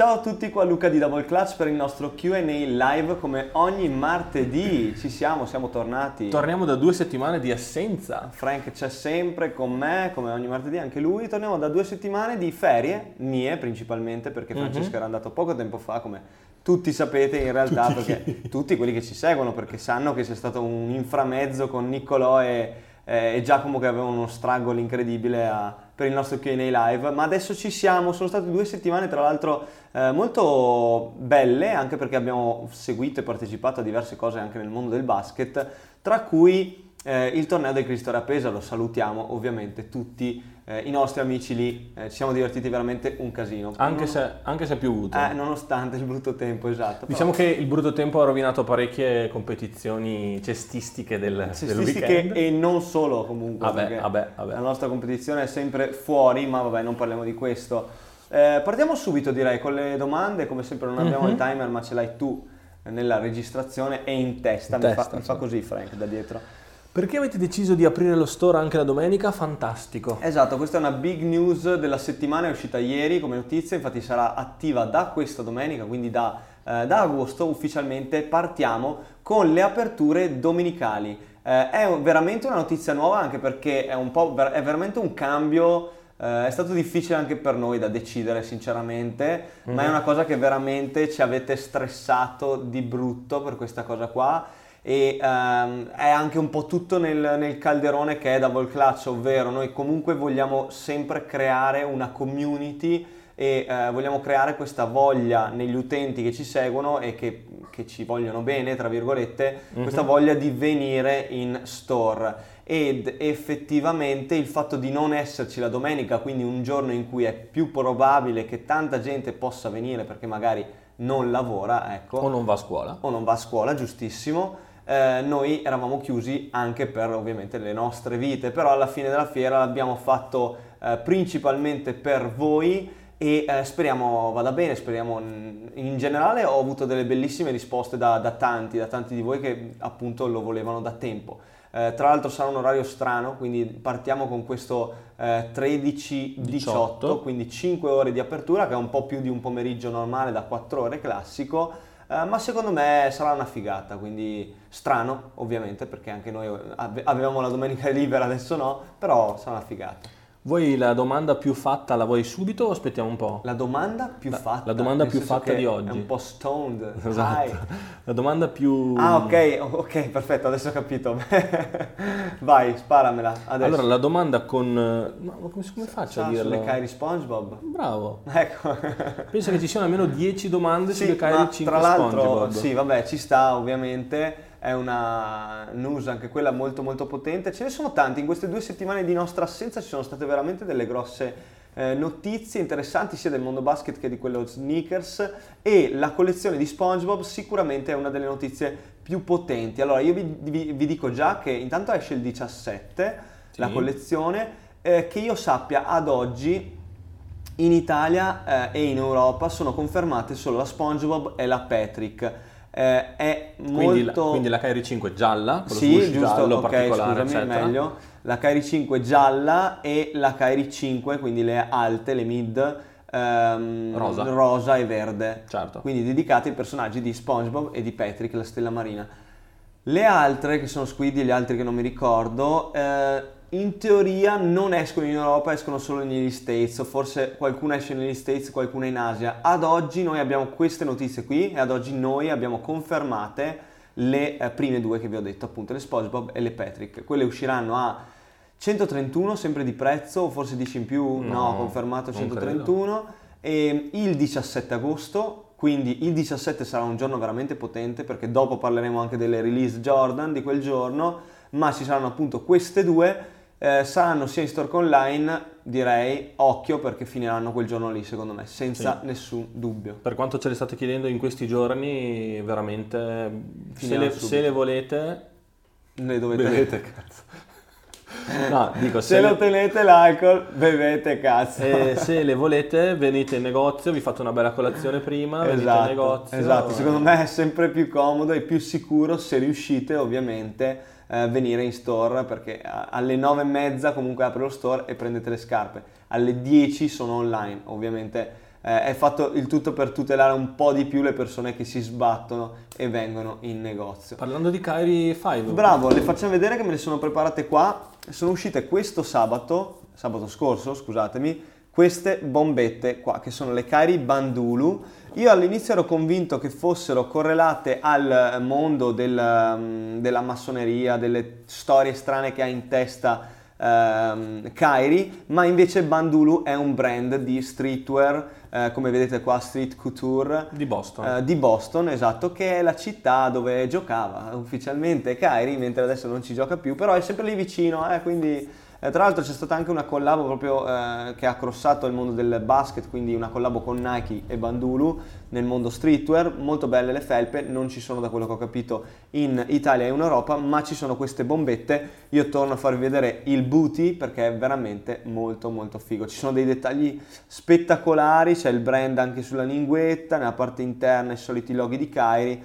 Ciao a tutti, qua Luca di Double Clutch per il nostro Q&A live come ogni martedì. Ci siamo, siamo tornati. Torniamo da 2 settimane di assenza. Frank c'è sempre con me, come ogni martedì anche lui. Torniamo da 2 settimane di ferie, mie principalmente, perché Francesco era andato poco tempo fa, come tutti sapete in realtà, perché tutti quelli che ci seguono, perché sanno che c'è stato un inframezzo con Niccolò e Giacomo che avevano uno struggle incredibile per il nostro Q&A live, ma adesso ci siamo. Sono state 2 settimane tra l'altro molto belle, anche perché abbiamo seguito e partecipato a diverse cose anche nel mondo del basket, tra cui il torneo del Cristore a Pesaro. Salutiamo ovviamente tutti i nostri amici lì, ci siamo divertiti veramente un casino, anche se è piovuto, nonostante il brutto tempo. Esatto, diciamo però... che il brutto tempo ha rovinato parecchie competizioni cestistiche del weekend, e non solo. Comunque la nostra competizione è sempre fuori, ma vabbè, non parliamo di questo. Partiamo subito, direi, con le domande. Come sempre non abbiamo il timer, ma ce l'hai tu nella registrazione e in testa. Mi fa così Frank da dietro. Perché avete deciso di aprire lo store anche la domenica? Fantastico. Esatto, questa è una big news della settimana, è uscita ieri come notizia, infatti sarà attiva da questa domenica, quindi da agosto ufficialmente partiamo con le aperture domenicali. È veramente una notizia nuova, anche perché è veramente un cambio. È stato difficile anche per noi da decidere sinceramente, ma è una cosa che veramente ci avete stressato di brutto per questa cosa qua, e è anche un po' tutto nel calderone che è Double Clutch, ovvero noi comunque vogliamo sempre creare una community e vogliamo creare questa voglia negli utenti che ci seguono e che ci vogliono bene, tra virgolette, questa voglia di venire in store. Ed effettivamente il fatto di non esserci la domenica, quindi un giorno in cui è più probabile che tanta gente possa venire perché magari non lavora, ecco, o non va a scuola, giustissimo, noi eravamo chiusi anche per ovviamente le nostre vite, però alla fine della fiera l'abbiamo fatto principalmente per voi, e speriamo vada bene, speriamo. In generale ho avuto delle bellissime risposte da tanti di voi che appunto lo volevano da tempo. Tra l'altro sarà un orario strano, quindi partiamo con questo 13-18, quindi 5 ore di apertura, che è un po' più di un pomeriggio normale da 4 ore classico, ma secondo me sarà una figata, quindi strano ovviamente perché anche noi avevamo la domenica libera, adesso no, però sarà una figata. Vuoi la domanda più fatta, la vuoi subito o aspettiamo un po'? La domanda più fatta? La domanda più fatta di oggi. È un po' stoned. Esatto. Vai. La domanda più... Ah, ok, perfetto, adesso ho capito. Vai, sparamela adesso. Allora, la domanda con... Ma come faccio a dirla? Sulle Kai SpongeBob. Bravo. Ecco. Penso che ci siano almeno 10 domande sulle Kai 5 tra l'altro, SpongeBob. Sì, vabbè, ci sta ovviamente. È una news anche quella molto molto potente. Ce ne sono tanti in queste 2 settimane di nostra assenza, ci sono state veramente delle grosse notizie interessanti sia del mondo basket che di quello sneakers, e la collezione di SpongeBob sicuramente è una delle notizie più potenti. Allora io vi dico già che intanto esce il 17, sì, la collezione, che io sappia ad oggi in Italia e in Europa sono confermate solo la SpongeBob e la Patrick. È quindi molto... quindi la Kyrie 5 gialla, con lo sì, giusto, giallo, ok, particolare, scusami, eccetera. Meglio, la Kyrie 5 gialla e la Kyrie 5, quindi le alte, le mid, rosa e verde, certo, quindi dedicate ai personaggi di SpongeBob e di Patrick, la stella marina. Le altre che sono Squiddy e gli altri che non mi ricordo, in teoria non escono in Europa, escono solo negli States, o forse qualcuna esce negli States, qualcuna in Asia. Ad oggi noi abbiamo queste notizie qui, e ad oggi noi abbiamo confermate le prime due che vi ho detto, appunto le SpongeBob e le Patrick. Quelle usciranno a 131 sempre di prezzo, o forse 10 in più, no confermato 131, e il 17 agosto. Quindi il 17 sarà un giorno veramente potente, perché dopo parleremo anche delle release Jordan di quel giorno, ma ci saranno appunto queste due. Saranno sia in store che online, direi occhio, perché finiranno quel giorno lì secondo me, senza nessun dubbio. Per quanto ce le state chiedendo in questi giorni, veramente se le volete ne dovete bevete, cazzo. No, dico, se lo tenete l'alcol, bevete cazzo. Se le volete venite in negozio, vi fate una bella colazione prima, esatto, venite in negozio. Esatto, secondo me è sempre più comodo e più sicuro, se riuscite ovviamente, venire in store, perché alle 9:30 comunque apre lo store e prendete le scarpe, alle 10 sono online ovviamente, è fatto il tutto per tutelare un po' di più le persone che si sbattono e vengono in negozio. Parlando di Kai 5. Bravo, le facciamo vedere che me le sono preparate qua. Sono uscite questo sabato scorso, scusatemi, queste bombette qua, che sono le Kai Bandulu. Io all'inizio ero convinto che fossero correlate al mondo della massoneria, delle storie strane che ha in testa Kairi, ma invece Bandulu è un brand di streetwear, come vedete qua, street couture di Boston, esatto, che è la città dove giocava ufficialmente Kairi, mentre adesso non ci gioca più, però è sempre lì vicino, quindi tra l'altro c'è stata anche una collabo proprio che ha crossato il mondo del basket, quindi una collabo con Nike e Bandulu nel mondo streetwear. Molto belle le felpe, non ci sono, da quello che ho capito, in Italia e in Europa, ma ci sono queste bombette. Io torno a farvi vedere il booty perché è veramente molto molto figo, ci sono dei dettagli spettacolari, c'è il brand anche sulla linguetta, nella parte interna i soliti loghi di Kyrie,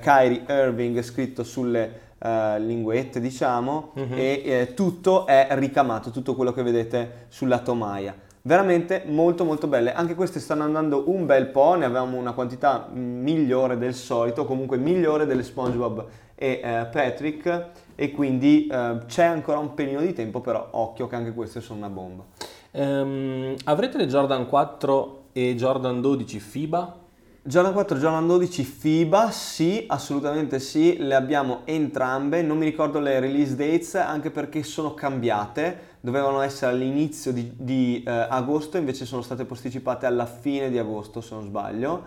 Kyrie Irving scritto sulle linguette, diciamo, e tutto è ricamato, tutto quello che vedete sulla tomaia. Veramente molto molto belle, anche queste stanno andando un bel po', ne avevamo una quantità migliore del solito, comunque migliore delle SpongeBob e Patrick, e quindi c'è ancora un pelino di tempo, però occhio che anche queste sono una bomba. Avrete le Jordan 4 e Jordan 12 FIBA? Jordan 4, Jordan 12 FIBA, sì, assolutamente sì, le abbiamo entrambe, non mi ricordo le release dates anche perché sono cambiate, dovevano essere all'inizio di agosto, invece sono state posticipate alla fine di agosto se non sbaglio.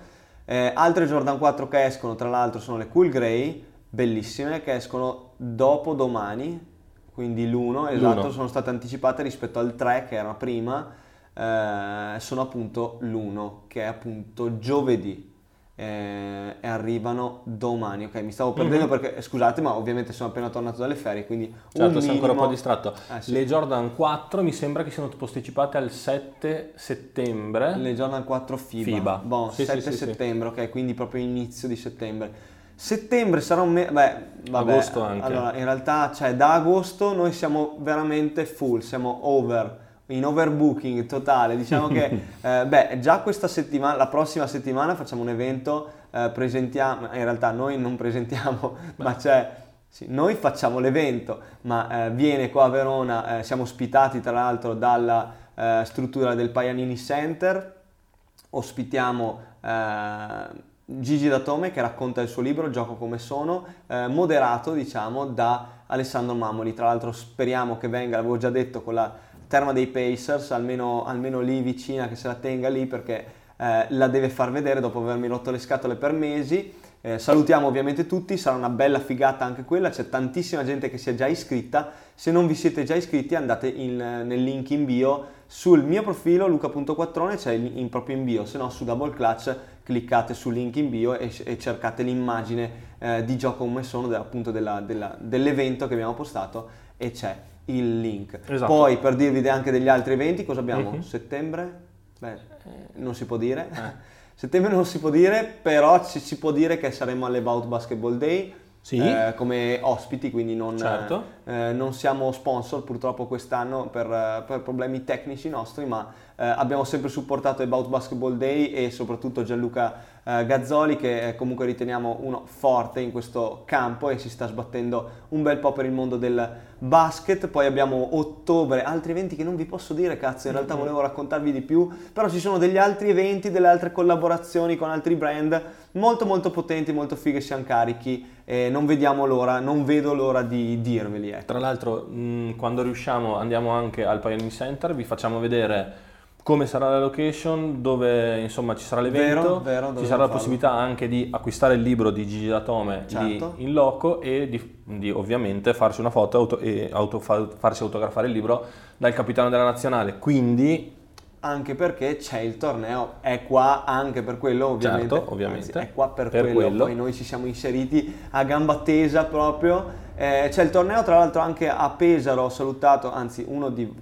Altre Jordan 4 che escono tra l'altro sono le Cool Grey, bellissime, che escono dopo domani, quindi l'1, esatto, sono state anticipate rispetto al 3 che era prima. Sono appunto l'1 che è appunto giovedì e arrivano domani. Ok, mi stavo perdendo perché scusate, ma ovviamente sono appena tornato dalle ferie, quindi certo, sei ancora un po' distratto. Sì. Le Jordan 4 mi sembra che siano posticipate al 7 settembre. Le Jordan 4 FIBA. Bon, sì, 7 sì, settembre, sì. Ok, quindi proprio inizio di settembre. Settembre sarà un mese, agosto anche. Allora, in realtà, cioè da agosto noi siamo veramente full, siamo over. In overbooking totale, diciamo che già questa settimana, la prossima settimana facciamo un evento, presentiamo, in realtà noi non presentiamo, ma cioè sì, noi facciamo l'evento, ma viene qua a Verona, siamo ospitati tra l'altro dalla struttura del Paianini Center, ospitiamo Gigi Datome che racconta il suo libro Gioco come sono, moderato diciamo da Alessandro Mamoli, tra l'altro speriamo che venga, l'avevo già detto, con la terma dei Pacers, almeno lì vicina, che se la tenga lì perché la deve far vedere dopo avermi rotto le scatole per mesi. Salutiamo ovviamente tutti, sarà una bella figata anche quella, c'è tantissima gente che si è già iscritta, se non vi siete già iscritti andate nel link in bio sul mio profilo luca.quattrone, c'è proprio in bio, se no su Double Clutch cliccate sul link in bio e cercate l'immagine di Gioco come sono, appunto dell'evento che abbiamo postato, e c'è il link. Esatto. Poi per dirvi anche degli altri eventi, cosa abbiamo? Settembre? Non si può dire. Settembre non si può dire, però si può dire che saremo all'About Basketball Day, sì. Come ospiti, quindi non siamo sponsor purtroppo quest'anno per problemi tecnici nostri, ma abbiamo sempre supportato About Basketball Day e soprattutto Gianluca Gazzoli, che comunque riteniamo uno forte in questo campo e si sta sbattendo un bel po' per il mondo del basket. Poi abbiamo ottobre, altri eventi che non vi posso dire, cazzo, in realtà volevo raccontarvi di più, però ci sono degli altri eventi, delle altre collaborazioni con altri brand molto molto potenti, molto fighe, siamo carichi e non vedo l'ora di dirveli. Tra l'altro quando riusciamo andiamo anche al Pioneer Center, vi facciamo vedere come sarà la location, dove insomma ci sarà l'evento, ci sarà la possibilità anche di acquistare il libro di Gigi Datome lì in loco e di ovviamente farci una foto farci autografare il libro dal capitano della nazionale, quindi anche perché c'è il torneo, è qua anche per quello ovviamente, certo, ovviamente. Anzi, è qua per quello, poi noi ci siamo inseriti a gamba tesa proprio. C'è il torneo tra l'altro anche a Pesaro, ho salutato, anzi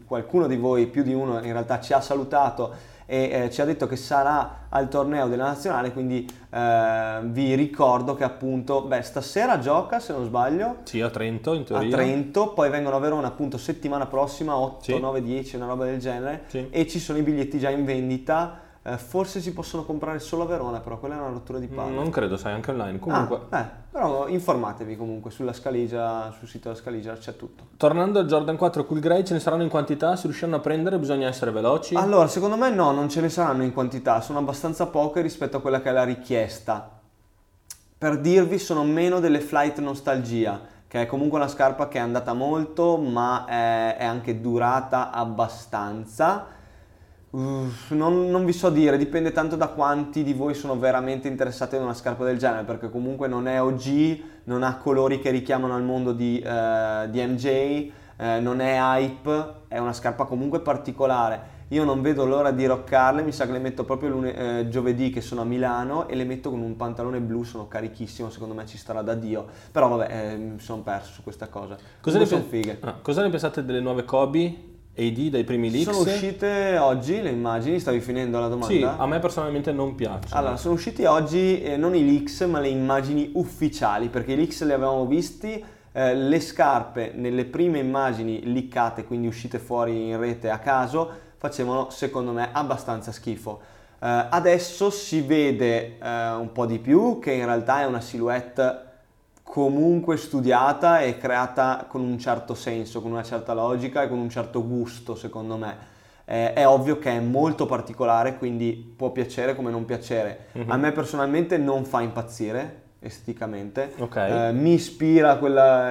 qualcuno di voi, più di uno in realtà, ci ha salutato e ci ha detto che sarà al torneo della nazionale, quindi vi ricordo che appunto stasera gioca, se non sbaglio, sì, a Trento, in teoria a Trento, poi vengono a Verona appunto settimana prossima 8, sì. 9, 10, una roba del genere, sì. E ci sono i biglietti già in vendita Forse si possono comprare solo a Verona, però quella è una rottura di palle. Non credo, sai, anche online. Comunque. Però informatevi comunque sulla Scaligia, sul sito della Scaligia c'è tutto. Tornando al Jordan 4 Cool Grey, ce ne saranno in quantità? Se riusciranno a prendere bisogna essere veloci? Allora, secondo me no, non ce ne saranno in quantità, sono abbastanza poche rispetto a quella che è la richiesta. Per dirvi, sono meno delle Flight Nostalgia, che è comunque una scarpa che è andata molto, ma è anche durata abbastanza. Non vi so dire, dipende tanto da quanti di voi sono veramente interessati ad una scarpa del genere, perché comunque non è OG, non ha colori che richiamano al mondo di MJ, non è hype, è una scarpa comunque particolare. Io non vedo l'ora di roccarle, mi sa che le metto proprio giovedì che sono a Milano e le metto con un pantalone blu, sono carichissimo, secondo me ci starà da Dio, però vabbè, mi sono perso su questa cosa. Cosa ne pensate delle nuove Kobe? AD dai primi leaks? Sono uscite oggi le immagini, stavi finendo la domanda? Sì, a me personalmente non piacciono. Allora, sono usciti oggi non i leaks ma le immagini ufficiali, perché i leaks li avevamo visti, le scarpe nelle prime immagini leakate, quindi uscite fuori in rete a caso, facevano secondo me abbastanza schifo. Adesso si vede un po' di più, che in realtà è una silhouette comunque studiata e creata con un certo senso, con una certa logica e con un certo gusto, secondo me. È ovvio che è molto particolare, quindi può piacere come non piacere. Mm-hmm. A me personalmente non fa impazzire esteticamente. Okay. Mi ispira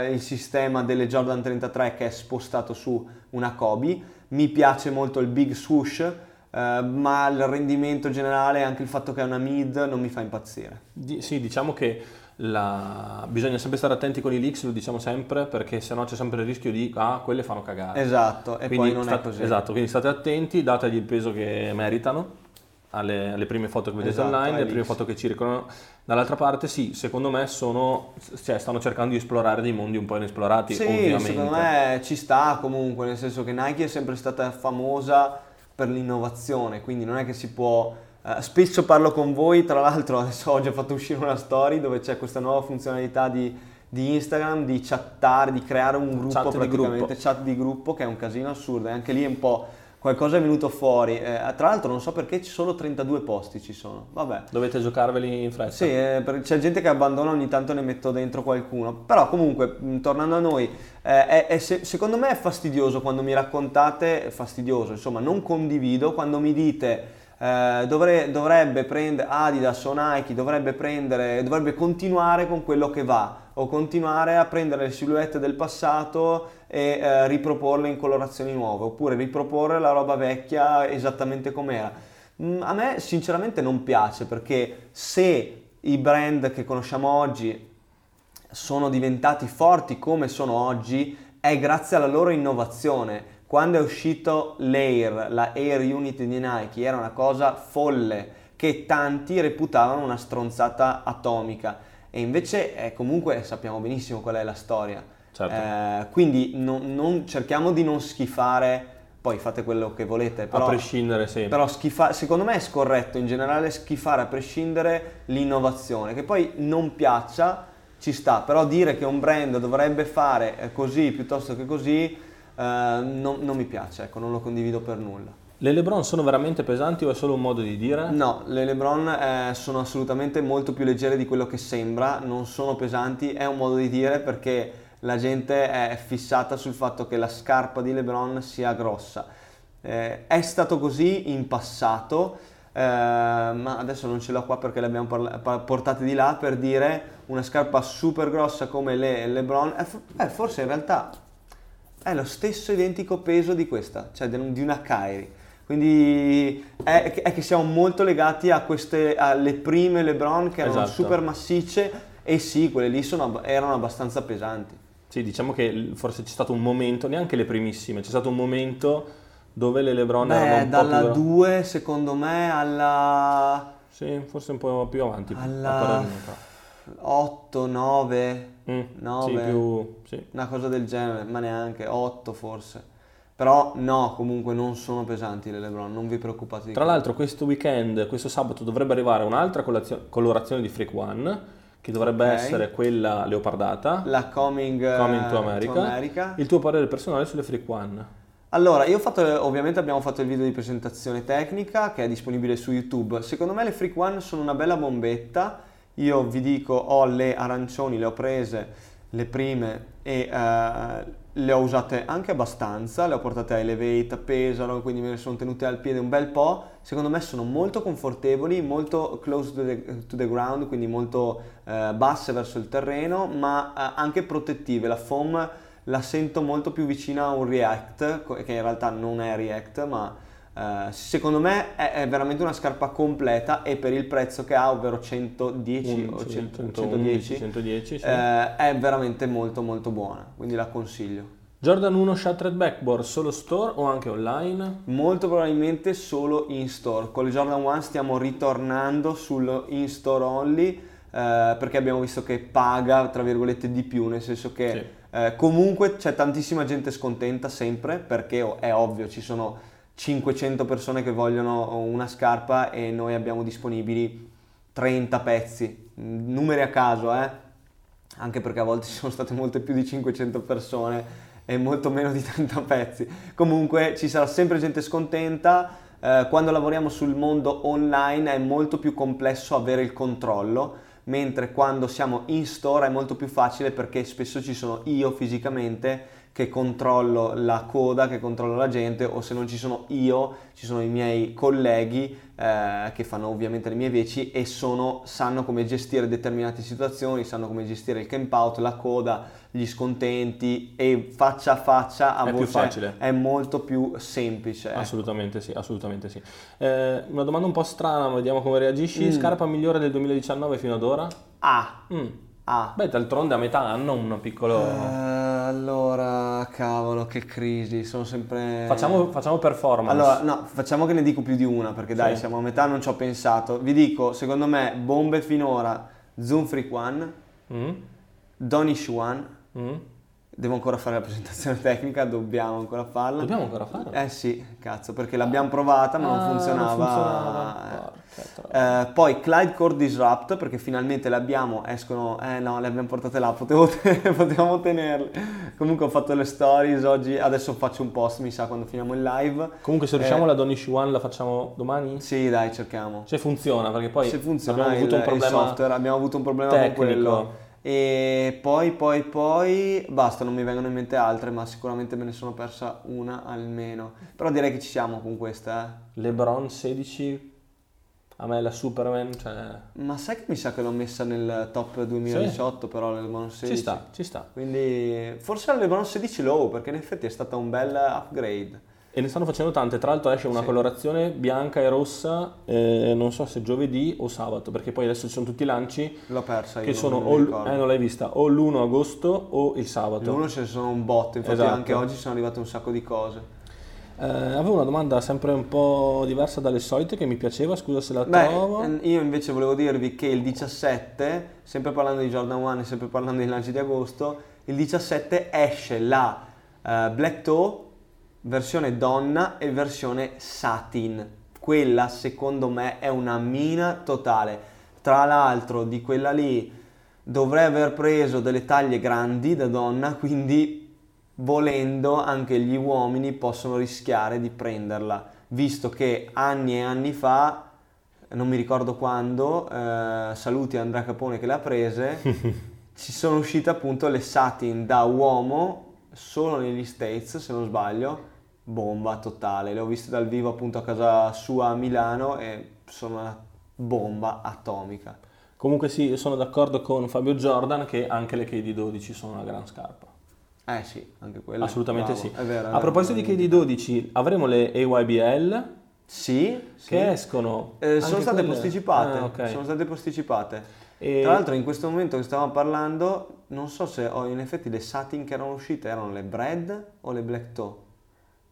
il sistema delle Jordan 33 che è spostato su una Kobe. Mi piace molto il big swoosh, ma il rendimento generale e anche il fatto che è una mid non mi fa impazzire. Sì, diciamo che bisogna sempre stare attenti con i leaks, lo diciamo sempre, perché sennò c'è sempre il rischio di quelle fanno cagare. Esatto, e quindi poi non è così. Esatto, quindi state attenti, dategli il peso che meritano alle prime foto che vedete online, alle prime foto che circolano. Dall'altra parte sì, secondo me stanno cercando di esplorare dei mondi un po' inesplorati, ovviamente. Sì, secondo me ci sta comunque, nel senso che Nike è sempre stata famosa per l'innovazione, quindi non è che si può... spesso parlo con voi, tra l'altro adesso oggi ho fatto uscire una story dove c'è questa nuova funzionalità di Instagram, di chattare, di creare un gruppo, chat di gruppo, che è un casino assurdo, e anche lì è un po' qualcosa è venuto fuori. Tra l'altro non so perché ci sono 32 posti, ci sono, vabbè. Dovete giocarveli in fretta. Sì, c'è gente che abbandona, ogni tanto ne metto dentro qualcuno, però comunque tornando a noi, secondo me è fastidioso quando mi raccontate, non condivido quando mi dite... dovrebbe prendere Adidas o Nike, dovrebbe continuare con quello che va, o continuare a prendere le silhouette del passato e riproporle in colorazioni nuove, oppure riproporre la roba vecchia esattamente com'era. A me sinceramente non piace, perché se i brand che conosciamo oggi sono diventati forti come sono oggi è grazie alla loro innovazione. Quando è uscito l'Air, la Air Unit di Nike, era una cosa folle che tanti reputavano una stronzata atomica, e invece comunque sappiamo benissimo qual è la storia. Certo. Quindi cerchiamo di non schifare, poi fate quello che volete, però, a prescindere, sì. Però secondo me è scorretto in generale schifare a prescindere l'innovazione, che poi non piaccia ci sta, però dire che un brand dovrebbe fare così piuttosto che così... non mi piace, non lo condivido per nulla. Le Lebron sono veramente pesanti o è solo un modo di dire? No, le Lebron sono assolutamente molto più leggere di quello che sembra, non sono pesanti, è un modo di dire perché la gente è fissata sul fatto che la scarpa di Lebron sia grossa. È stato così in passato, ma adesso non ce l'ho qua perché le abbiamo portate di là, per dire una scarpa super grossa come le Lebron forse in realtà è lo stesso identico peso di questa, cioè di una Kyrie. Quindi è che siamo molto legati a alle prime Lebron che erano super massicce, e sì, quelle lì erano abbastanza pesanti. Sì, diciamo che forse c'è stato un momento, neanche le primissime, c'è stato un momento dove le Lebron erano un dalla po' più... 2 secondo me alla... Sì, forse un po' più avanti. Alla 8, 9... 9, sì, sì. Una cosa del genere, ma neanche 8 forse, però no, comunque non sono pesanti le Lebron, non vi preoccupate. Tra l'altro questo sabato dovrebbe arrivare un'altra colorazione di Freak One, che dovrebbe essere quella leopardata, la Coming to America. Il tuo parere personale sulle Freak One? Allora, io ho fatto, ovviamente abbiamo fatto il video di presentazione tecnica che è disponibile su YouTube. Secondo me le Freak One sono una bella bombetta. Io vi dico, ho le arancioni, le ho prese, le prime, e le ho usate anche abbastanza, le ho portate a Elevate, a Pesaro, quindi me le sono tenute al piede un bel po'. Secondo me sono molto confortevoli, molto close to the ground, quindi molto basse verso il terreno, ma anche protettive. La foam la sento molto più vicina a un React, che in realtà non è React, ma secondo me è veramente una scarpa completa, e per il prezzo che ha, ovvero 110, sì, è veramente molto molto buona, quindi la consiglio. Jordan 1 Shattered Backboard, solo store o anche online? Molto probabilmente solo in store. Con il Jordan 1 stiamo ritornando sul in store only, perché abbiamo visto che paga tra virgolette di più, nel senso che sì. Comunque c'è tantissima gente scontenta sempre, perché è ovvio, ci sono 500 persone che vogliono una scarpa e noi abbiamo disponibili 30 pezzi, numeri a caso, anche perché a volte ci sono state molte più di 500 persone e molto meno di 30 pezzi. Comunque ci sarà sempre gente scontenta. Quando lavoriamo sul mondo online è molto più complesso avere il controllo, mentre quando siamo in store è molto più facile, perché spesso ci sono io fisicamente che controllo la coda, che controllo la gente, o se non ci sono io ci sono i miei colleghi che fanno ovviamente le mie veci e sanno come gestire determinate situazioni, sanno come gestire il camp out, la coda, gli scontenti, e faccia a faccia a voce più facile. È molto più semplice. Assolutamente sì, assolutamente sì. Una domanda un po' strana, ma vediamo come reagisci. Scarpa migliore del 2019 fino ad ora? Beh, d'altronde a metà anno un piccolo... allora, cavolo, che crisi, sono sempre... Facciamo performance. Allora, no, facciamo che ne dico più di una, perché dai, siamo a metà, non ci ho pensato. Vi dico, secondo me, bombe finora, Zoom Freak One, Donish One, devo ancora fare la presentazione tecnica, dobbiamo ancora farla? Eh sì, cazzo, perché l'abbiamo provata ma non funzionava. Poi Clyde Core Disrupt, perché finalmente le abbiamo portate là, potevamo tenerle. Comunque ho fatto le stories oggi, adesso faccio un post, mi sa, quando finiamo il live. Comunque se riusciamo la Donish One la facciamo domani? Sì, dai, cerchiamo. Se funziona, perché poi abbiamo avuto un problema tecnico con quello. E poi basta, non mi vengono in mente altre, ma sicuramente me ne sono persa una almeno, però direi che ci siamo con questa. Lebron 16, a me la Superman, ma sai che mi sa che l'ho messa nel top 2018, sì. Però la Lebron 16 ci sta, quindi forse la Lebron 16 low, perché in effetti è stata un bel upgrade e ne stanno facendo tante, tra l'altro esce una colorazione bianca e rossa, non so se giovedì o sabato, perché poi adesso ci sono tutti i lanci. L'ho persa io, che sono non l'hai vista, o l'1 agosto o il sabato. L'1 ce ne sono un botto, infatti anche oggi sono arrivate un sacco di cose. Avevo una domanda sempre un po' diversa dalle solite che mi piaceva, scusa se la trovo. Io invece volevo dirvi che il 17, sempre parlando di Jordan 1 e sempre parlando dei lanci di agosto, il 17 esce la Black Toe versione donna e versione satin. Quella secondo me è una mina totale. Tra l'altro di quella lì dovrei aver preso delle taglie grandi da donna, quindi volendo anche gli uomini possono rischiare di prenderla, visto che anni e anni fa, non mi ricordo quando, saluti Andrea Capone che l'ha prese, ci sono uscite appunto le satin da uomo solo negli States, se non sbaglio. Bomba totale, le ho viste dal vivo appunto a casa sua a Milano e sono una bomba atomica. Comunque sì, io sono d'accordo con Fabio Jordan che anche le KD12 sono una gran scarpa. Sì, anche quella. Assolutamente bravo. Sì. È vero, a proposito di KD12 avremo le AYBL sì. che escono. Sono state posticipate. Okay. Sono state posticipate. E... Tra l'altro in questo momento che stavamo parlando, non so se in effetti le satin che erano uscite erano le Bread o le Black Toe.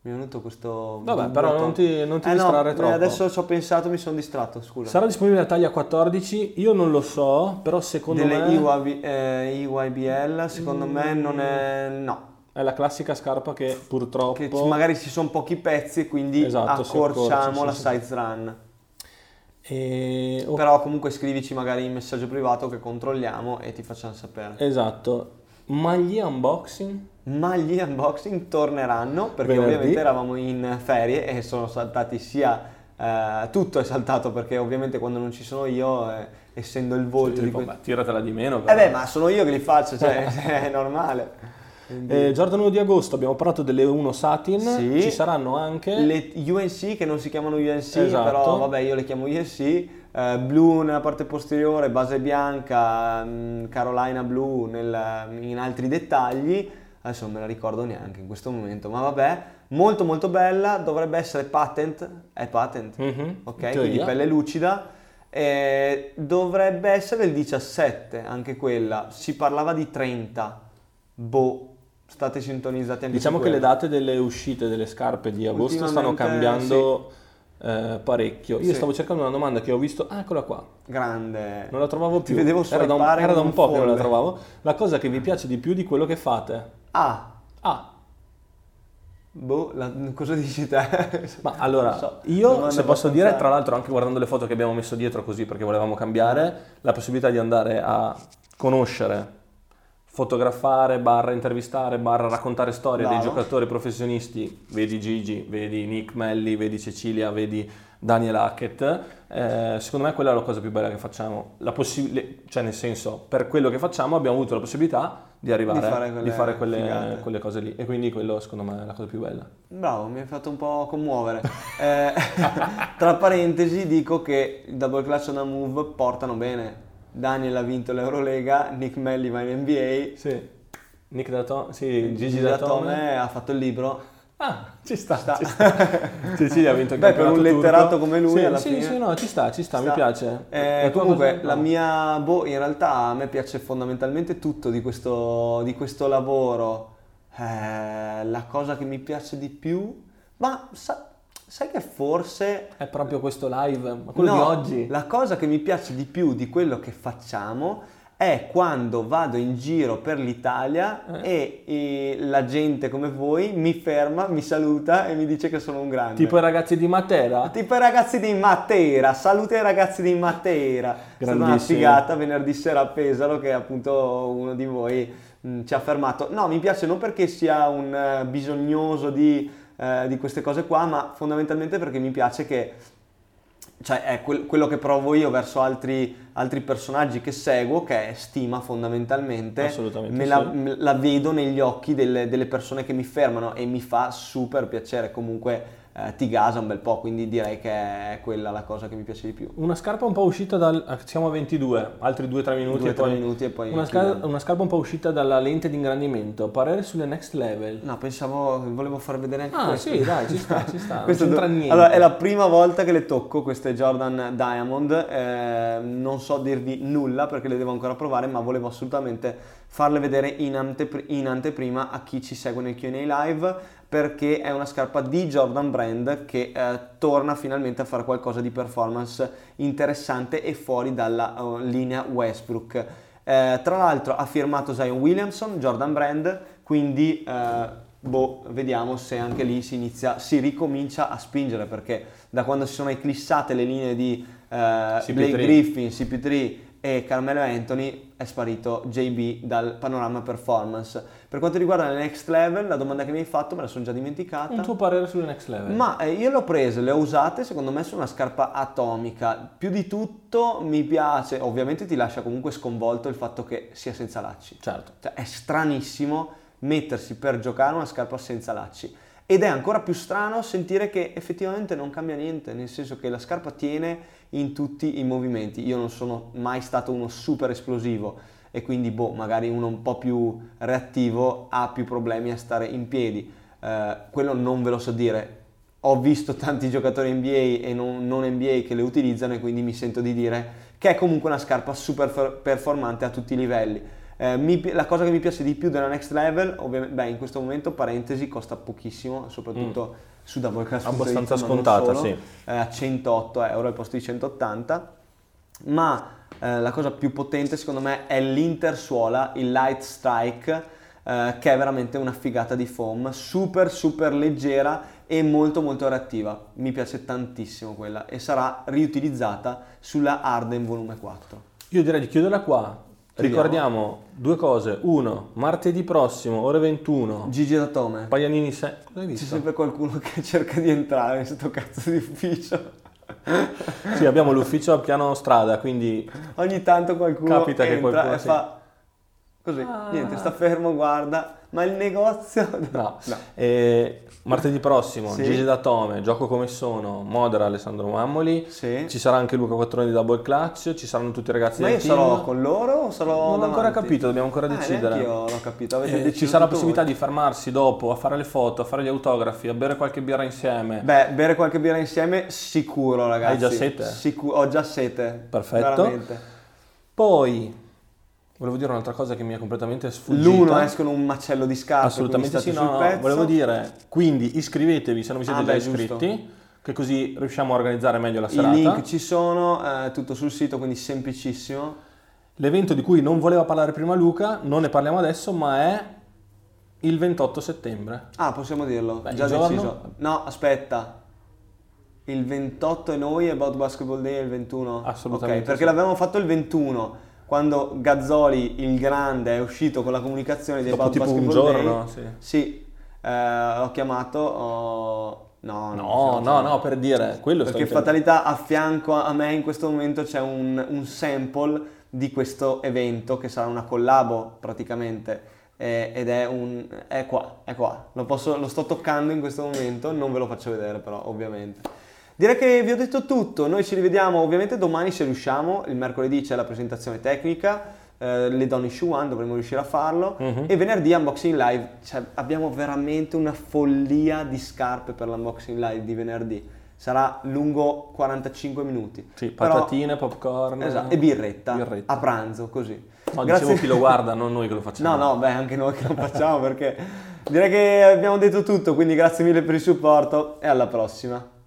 Mi è venuto questo... Vabbè, però non ti distrarre troppo. Adesso ci ho pensato, mi sono distratto, scusa. Sarà disponibile la taglia 14? Io non lo so, però secondo me... Delle EYBL, secondo me non è... No. È la classica scarpa che purtroppo... Che magari ci sono pochi pezzi, quindi accorciamo la size run. Però comunque scrivici magari in messaggio privato che controlliamo e ti facciamo sapere. Esatto. Maglie unboxing? ma gli unboxing torneranno perché venerdì. Ovviamente eravamo in ferie e sono saltati sia... tutto è saltato perché ovviamente quando non ci sono io, essendo il volto cioè, di ma tiratela di meno però. Ma sono io che li faccio, cioè è normale. Jordan 1 di agosto abbiamo parlato delle 1 satin, sì. Ci saranno anche le UNC che non si chiamano UNC, esatto. Però vabbè io le chiamo UNC, blu nella parte posteriore, base bianca, Carolina blu in altri dettagli, adesso non me la ricordo neanche in questo momento, ma vabbè. Molto molto bella, dovrebbe essere patent, è patent, ok, quindi pelle lucida, dovrebbe essere il 17 anche quella, si parlava di 30, state sintonizzati anche diciamo che quella. Le date delle uscite delle scarpe di agosto stanno cambiando parecchio, io stavo cercando una domanda che ho visto, eccola qua, grande, non la trovavo più, era da un po' che non la trovavo, la cosa che vi piace di più di quello che fate? Cosa dici te? Ma allora, io se posso dire, tra l'altro anche guardando le foto che abbiamo messo dietro così perché volevamo cambiare, la possibilità di andare a conoscere, fotografare, intervistare, raccontare storie dei giocatori professionisti, vedi Gigi, vedi Nick Melli, vedi Cecilia, vedi Daniel Hackett, secondo me quella è la cosa più bella che facciamo, cioè nel senso, per quello che facciamo abbiamo avuto la possibilità di arrivare, di fare quelle cose lì e quindi quello secondo me è la cosa più bella. Bravo, mi hai fatto un po' commuovere. Tra parentesi dico che il Double Clutch e la Move portano bene. Daniel ha vinto l'Eurolega, Nick Melli va in NBA. Sì. Gigi Datome ha fatto il libro. Ci sta. Cecilia ha vinto il campionato turco. Per un letterato come lui alla fine. Sì, no, ci sta. Mi piace. Comunque la mia in realtà a me piace fondamentalmente tutto di questo lavoro. La cosa che mi piace di più, ma sai che forse è proprio questo live, quello di oggi. La cosa che mi piace di più di quello che facciamo è quando vado in giro per l'Italia e la gente come voi mi ferma, mi saluta e mi dice che sono un grande. Tipo i ragazzi di Matera? Tipo i ragazzi di Matera, saluta i ragazzi di Matera. Grandissimo. Una figata venerdì sera a Pesaro che appunto uno di voi ci ha fermato. No, mi piace non perché sia un bisognoso di queste cose qua, ma fondamentalmente perché mi piace che... Cioè è quello che provo io verso altri personaggi che seguo, che è stima fondamentalmente. Assolutamente me la vedo negli occhi delle persone che mi fermano e mi fa super piacere, comunque ti gasa un bel po', quindi direi che è quella la cosa che mi piace di più. Una scarpa un po' uscita siamo a 22, altri 2-3 minuti, minuti e poi una scarpa un po' uscita dalla lente di ingrandimento, parere sulle Next Level. No, volevo far vedere anche questo. Sì, dai, ci sta, non c'entra niente. Allora, è la prima volta che le tocco queste Jordan Diamond, non so dirvi nulla perché le devo ancora provare, ma volevo assolutamente farle vedere in anteprima a chi ci segue nel Q&A live, perché è una scarpa di Jordan Brand che torna finalmente a fare qualcosa di performance interessante e fuori dalla linea Westbrook. Tra l'altro ha firmato Zion Williamson, Jordan Brand, quindi vediamo se anche lì si ricomincia a spingere, perché da quando si sono eclissate le linee di Blake Griffin, CP3 e Carmelo Anthony è sparito JB dal panorama performance. Per quanto riguarda le Next Level, la domanda che mi hai fatto me la sono già dimenticata. Un tuo parere sulle Next Level? Ma io le ho prese, le ho usate, secondo me sono una scarpa atomica. Più di tutto mi piace, ovviamente ti lascia comunque sconvolto il fatto che sia senza lacci. Certo. Cioè è stranissimo mettersi per giocare una scarpa senza lacci. Ed è ancora più strano sentire che effettivamente non cambia niente, nel senso che la scarpa tiene in tutti i movimenti. Io non sono mai stato uno super esplosivo e quindi magari uno un po' più reattivo ha più problemi a stare in piedi. Quello non ve lo so dire. Ho visto tanti giocatori NBA e non NBA che le utilizzano e quindi mi sento di dire che è comunque una scarpa super performante a tutti i livelli. La cosa che mi piace di più della Next Level, ovviamente, in questo momento, parentesi, costa pochissimo, soprattutto su Double Clutch, abbastanza scontata, sì. A €108 al posto di 180, ma la cosa più potente secondo me è l'intersuola, il Light Strike, che è veramente una figata di foam, super leggera e molto reattiva. Mi piace tantissimo quella e sarà riutilizzata sulla Harden volume 4. Io direi di chiuderla qua. Ricordiamo due cose. Uno, martedì prossimo, ore 21. Gigi Datome. Paglianini 6. C'è sempre qualcuno che cerca di entrare in questo cazzo di ufficio. Sì, abbiamo l'ufficio al piano strada, quindi ogni tanto qualcuno capita che qualcuno fa così, niente, sta fermo, guarda, ma il negozio... No. Martedì prossimo, sì. Gigi Datome, Gioco Come Sono, modera Alessandro Mamoli, sì. Ci sarà anche Luca Quattroni di Double Clutch, ci saranno tutti i ragazzi del team. Ma io sarò con loro o sarò davanti? Non ho ancora capito, dobbiamo ancora decidere. Io l'ho capito. Ci sarà la possibilità di fermarsi dopo, a fare le foto, a fare gli autografi, a bere qualche birra insieme. Beh, bere qualche birra insieme sicuro, ragazzi. Hai già sete? Ho già sete. Perfetto. Veramente. Poi... volevo dire un'altra cosa che mi è completamente sfuggita. L'uno escono un macello di scarpe. Assolutamente sì, no, volevo dire, quindi iscrivetevi se non vi siete già iscritti, giusto. Che così riusciamo a organizzare meglio la serata. I link ci sono, tutto sul sito, quindi semplicissimo. L'evento di cui non voleva parlare prima Luca, non ne parliamo adesso, ma è il 28 settembre. Ah, possiamo dirlo, beh, già deciso. No, aspetta. Il 28 e noi, About Basketball Day è il 21. Assolutamente. Ok, perché l'abbiamo fatto il 21. Quando Gazzoli, il grande, è uscito con la comunicazione di About Basketball Day. Dopo tipo un giorno, sì. L'ho chiamato, no, per dire. Quello perché fatalità a fianco a me in questo momento c'è un sample di questo evento che sarà una collabo praticamente. Ed è qua. Lo sto toccando in questo momento, non ve lo faccio vedere però, ovviamente. Direi che vi ho detto tutto, noi ci rivediamo ovviamente domani se riusciamo, il mercoledì c'è la presentazione tecnica, le Donny Shoe One, dovremmo riuscire a farlo, e venerdì unboxing live, cioè, abbiamo veramente una follia di scarpe per l'unboxing live di venerdì, sarà lungo 45 minuti. Sì, patatine, però, popcorn. Esatto, e birretta a pranzo, così. No, dicevo chi lo guarda, non noi che lo facciamo. No, anche noi che lo facciamo perché direi che abbiamo detto tutto, quindi grazie mille per il supporto e alla prossima.